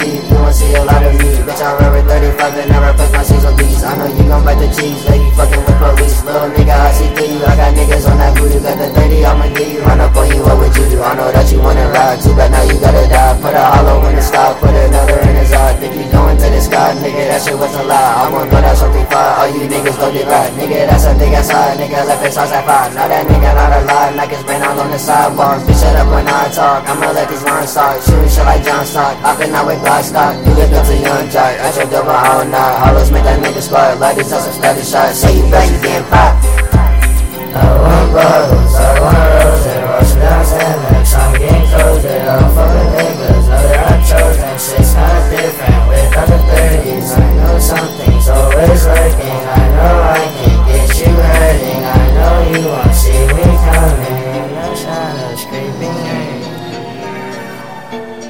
deep. You won't see a lot of me. Bitch, I run with 35 and I replace my seats on these. I know you gon' bite the cheese, yeah, you fucking with police. Little nigga, I see through you. I got niggas on that booty. Got the 30, I'ma give you. Run up on you, what would you do? I know that you wanna ride. Too bad now you gotta die. Put a hollow in the sky, put another in his eye. Think you going to the sky, nigga, that shit was a lie. I won't go down something fine. All you niggas don't get right. Nigga, that's a thing outside. Nigga, left his house at 5. Now that nigga not alive, like it's been out on the sidewalk. Bitch, shut up when I talk. I'ma let these lines talk. Shooting shit like John Stock. I've been out with black stock. You look up to young Jack. I tripped over all night. Hollows make that nigga squirt. Like these hustles, let it shot. Say you back, you getting popped. I want rose, and rush down Xanax. I'm getting closer, I'm fucking niggas. Know that I chose them, shit's kind of different. Without the 30s, I know something's always lurking. I know I can get you hurting. I know you won't see me coming. I'm not trying to scream in.